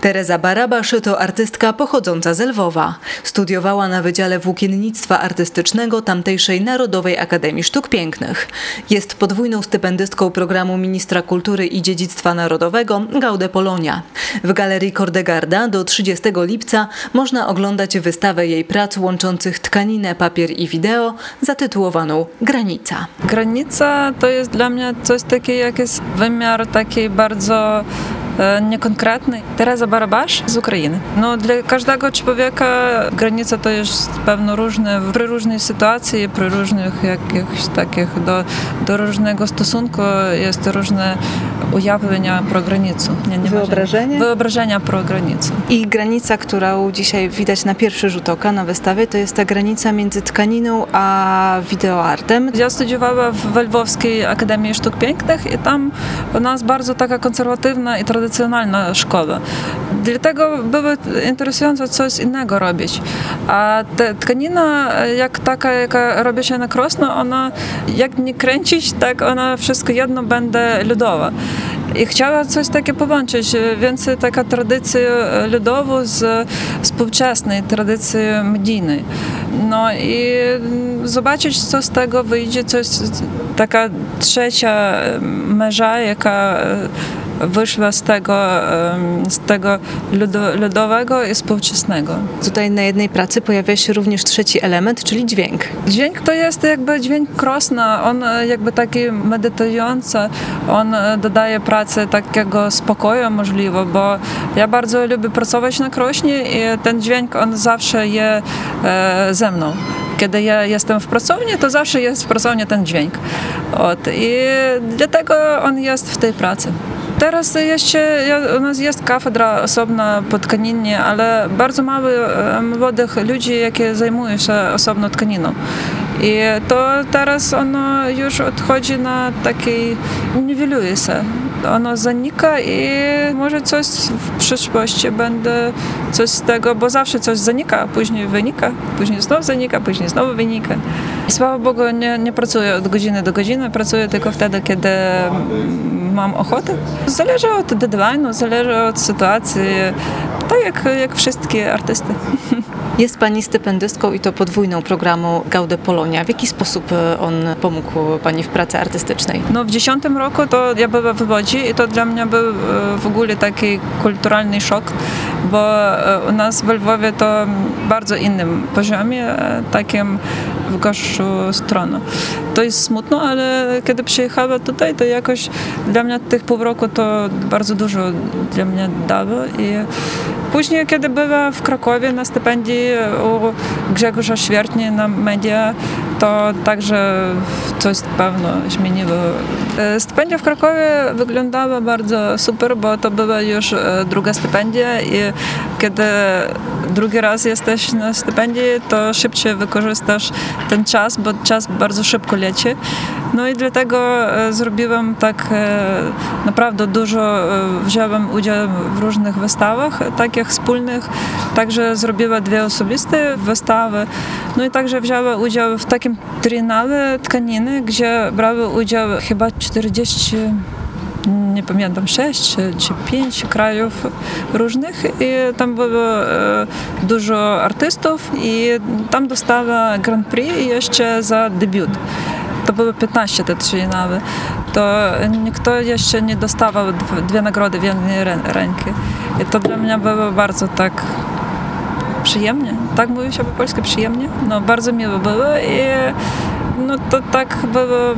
Teresa Barabasz to artystka pochodząca z Lwowa. Studiowała na Wydziale Włókiennictwa Artystycznego tamtejszej Narodowej Akademii Sztuk Pięknych. Jest podwójną stypendystką programu Ministra Kultury i Dziedzictwa Narodowego Gaudę Polonia. W galerii Kordegarda do 30 lipca można oglądać wystawę jej prac łączących tkaninę, papier i wideo zatytułowaną Granica. Granica to jest dla mnie coś takiego, jak jest wymiar takiej bardzo niekonkretny. Teresa Barabasz z Ukrainy. Dla każdego człowieka granica to jest pewno różne, przy różnej sytuacji, przy różnych jakichś takich, do różnego stosunku jest różne ujawienia pro granicą. Wyobrażenia pro granicą. I granica, którą dzisiaj widać na pierwszy rzut oka na wystawie, to jest ta granica między tkaniną a wideoartem. Ja studiowała w Lwowskiej Akademii Sztuk Pięknych i tam u nas bardzo taka konserwatywna i tradycjonalna szkoła. Dlatego było interesujące coś innego robić. A ta tkanina, jak taka, jaka robi się na krosno, ona jak nie kręcić, tak ona wszystko jedno będzie ludowa. I chciała coś takiego połączyć, więc taka tradycja ludowa z współczesnej tradycji medijnej. I zobaczyć, co z tego wyjdzie, coś, taka trzecia męża, jaka wyszła z tego ludowego i współczesnego. Tutaj na jednej pracy pojawia się również trzeci element, czyli dźwięk. Dźwięk to jest jakby dźwięk krosna, on jakby taki medytujący, on dodaje pracy takiego spokoju możliwe, bo ja bardzo lubię pracować na krośnie i ten dźwięk on zawsze jest ze mną. Kiedy ja jestem w pracowni, to zawsze jest w pracowni ten dźwięk. I dlatego on jest w tej pracy. Teraz jeszcze u nas jest kafedra osobna po tkaninie, ale bardzo mało młodych ludzi, jakie zajmują się osobną tkaniną. I to teraz ono już odchodzi na takiej, niweluje się. Ono zanika i może coś w przyszłości będzie coś z tego, bo zawsze coś zanika, później wynika, później znowu zanika, później znowu wynika. I sława Bogu nie pracuję od godziny do godziny, pracuję tylko wtedy, kiedy mam ochotę. Zależy od deadline'u, zależy od sytuacji, tak jak wszystkie artysty. Jest Pani stypendystką i to podwójną programu Gaudę Polonia. W jaki sposób on pomógł Pani w pracy artystycznej? W 2010 roku to ja była w Łodzi i to dla mnie był w ogóle taki kulturalny szok, bo u nas w Lwowie to bardzo innym poziomie, takim w gorszą stronę. To jest smutno, ale kiedy przyjechała tutaj, to jakoś dla mnie tych pół roku to bardzo dużo dla mnie dało. I później, kiedy była w Krakowie na stypendii u Grzegorza Świertni na media, to także coś pewno zmieniło. Stypendia w Krakowie wyglądała bardzo super, bo to była już druga stypendia i kiedy drugi raz jesteś na stypendii, to szybciej wykorzystasz ten czas, bo czas bardzo szybko leci. I dlatego zrobiłam tak naprawdę dużo, wziąłem udział w różnych wystawach, takich wspólnych. Także zrobiłam dwie osobiste wystawy. I także wziąłam udział w takim triennale tkaniny, gdzie brały udział chyba 40, nie pamiętam, 6 czy 5 krajów różnych i tam było dużo artystów i tam dostała Grand Prix jeszcze za debiut. To było 15 te triennale. To nikt jeszcze nie dostawał dwie nagrody w jednej ręki. I to dla mnie było bardzo tak przyjemnie. Tak mówi się po polsku przyjemnie. Bardzo miło było i to tak było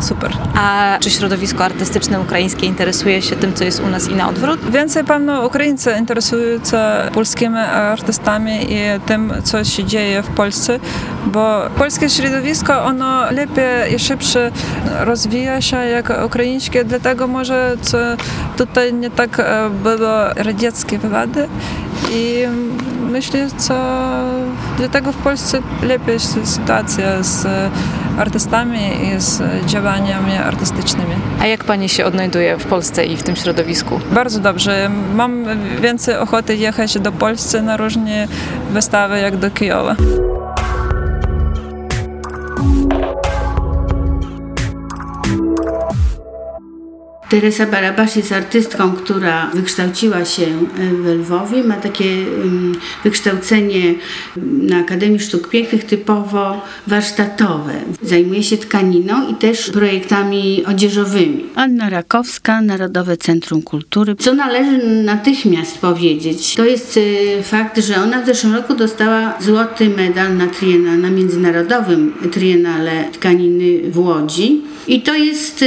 super. A czy środowisko artystyczne ukraińskie interesuje się tym, co jest u nas i na odwrót? Więcej pewno Ukraińcy interesują się polskimi artystami i tym, co się dzieje w Polsce, bo polskie środowisko, ono lepiej i szybciej rozwija się jak ukraińskie, dlatego może co tutaj nie tak było radzieckie władze i myślę, co dlatego w Polsce lepiej sytuacja z artystami i z działaniami artystycznymi. A jak Pani się odnajduje w Polsce i w tym środowisku? Bardzo dobrze. Mam więcej ochoty jechać do Polski na różne wystawy jak do Kijowa. Teresa Barabasz jest artystką, która wykształciła się we Lwowie, ma takie wykształcenie na Akademii Sztuk Pięknych typowo warsztatowe. Zajmuje się tkaniną i też projektami odzieżowymi. Anna Rakowska, Narodowe Centrum Kultury. Co należy natychmiast powiedzieć, to jest fakt, że ona w zeszłym roku dostała złoty medal na międzynarodowym triennale tkaniny w Łodzi. I to jest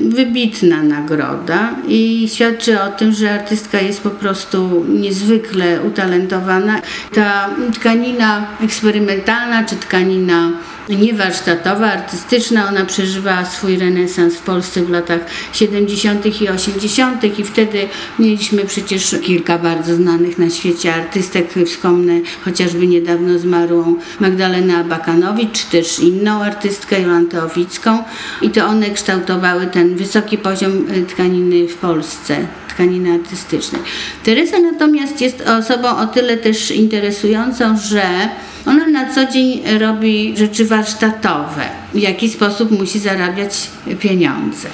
wybitna nagroda i świadczy o tym, że artystka jest po prostu niezwykle utalentowana. Ta tkanina eksperymentalna czy tkanina niewarsztatowa, artystyczna, ona przeżywa swój renesans w Polsce w latach 70. i 80. i wtedy mieliśmy przecież kilka bardzo znanych na świecie artystek, wspomnę chociażby niedawno zmarłą Magdalenę Bakanowicz, czy też inną artystkę Jolantę Owicką, i to one kształtowały ten wysoki poziom tkaniny w Polsce, tkaniny artystycznej. Teresa natomiast jest osobą o tyle też interesującą, że ona na co dzień robi rzeczy warsztatowe, w jaki sposób musi zarabiać pieniądze.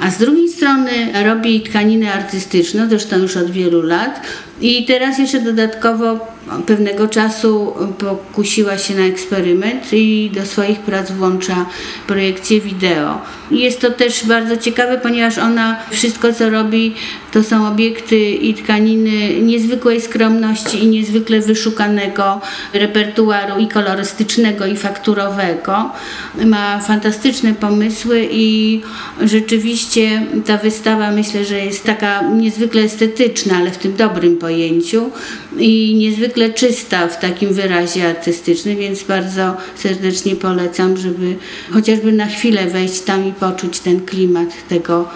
A z drugiej strony robi tkaninę artystyczną, zresztą już od wielu lat, i teraz jeszcze dodatkowo pewnego czasu pokusiła się na eksperyment i do swoich prac włącza projekcję wideo. Jest to też bardzo ciekawe, ponieważ ona wszystko, co robi, to są obiekty i tkaniny niezwykłej skromności i niezwykle wyszukanego repertuaru i kolorystycznego, i fakturowego. Ma fantastyczne pomysły i rzeczywiście ta wystawa, myślę, że jest taka niezwykle estetyczna, ale w tym dobrym pojęciu, i niezwykle czysta w takim wyrazie artystycznym, więc bardzo serdecznie polecam, żeby chociażby na chwilę wejść tam i poczuć ten klimat tego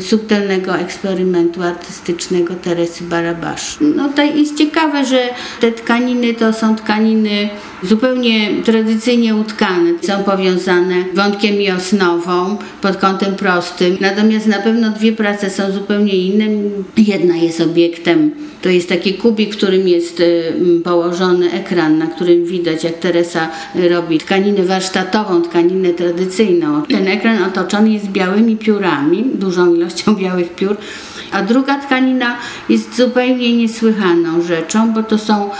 subtelnego eksperymentu artystycznego Teresy Barabasz. No to jest ciekawe, że te tkaniny to są tkaniny zupełnie tradycyjnie utkane. Są powiązane wątkiem i osnową pod kątem prostym. Natomiast na pewno dwie prace są zupełnie inne. Jedna jest obiektem, to jest taki kubik, którym jest położony ekran, na którym widać, jak Teresa robi tkaninę warsztatową, tkaninę tradycyjną. Ten ekran otoczony jest białymi piórami, dużą ilością białych piór, a druga tkanina jest zupełnie niesłychaną rzeczą, bo to są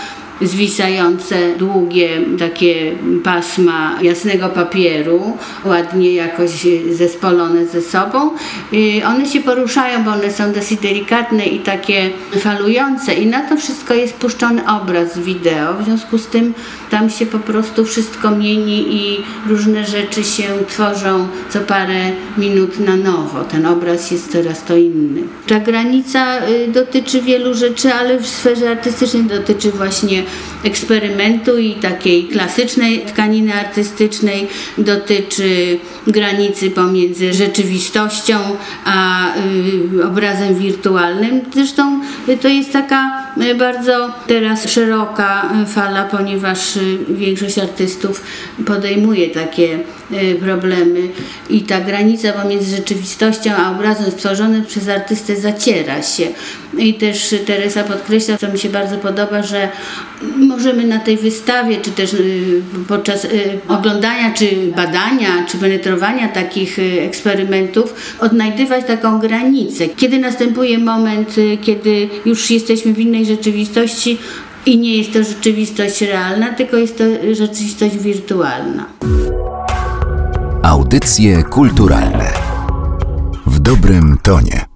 zwisające, długie takie pasma jasnego papieru, ładnie jakoś zespolone ze sobą. One się poruszają, bo one są dosyć delikatne i takie falujące, i na to wszystko jest puszczony obraz wideo, w związku z tym tam się po prostu wszystko mieni i różne rzeczy się tworzą co parę minut na nowo. Ten obraz jest coraz to inny. Ta granica dotyczy wielu rzeczy, ale w sferze artystycznej dotyczy właśnie eksperymentu i takiej klasycznej tkaniny artystycznej, dotyczy granicy pomiędzy rzeczywistością a obrazem wirtualnym. Zresztą to jest taka bardzo teraz szeroka fala, ponieważ większość artystów podejmuje takie problemy i ta granica pomiędzy rzeczywistością a obrazem stworzonym przez artystę zaciera się. I też Teresa podkreśla, co mi się bardzo podoba, że możemy na tej wystawie, czy też podczas oglądania, czy badania, czy penetrowania takich eksperymentów odnajdywać taką granicę. Kiedy następuje moment, kiedy już jesteśmy w innej rzeczywistości i nie jest to rzeczywistość realna, tylko jest to rzeczywistość wirtualna. Audycje kulturalne w dobrym tonie.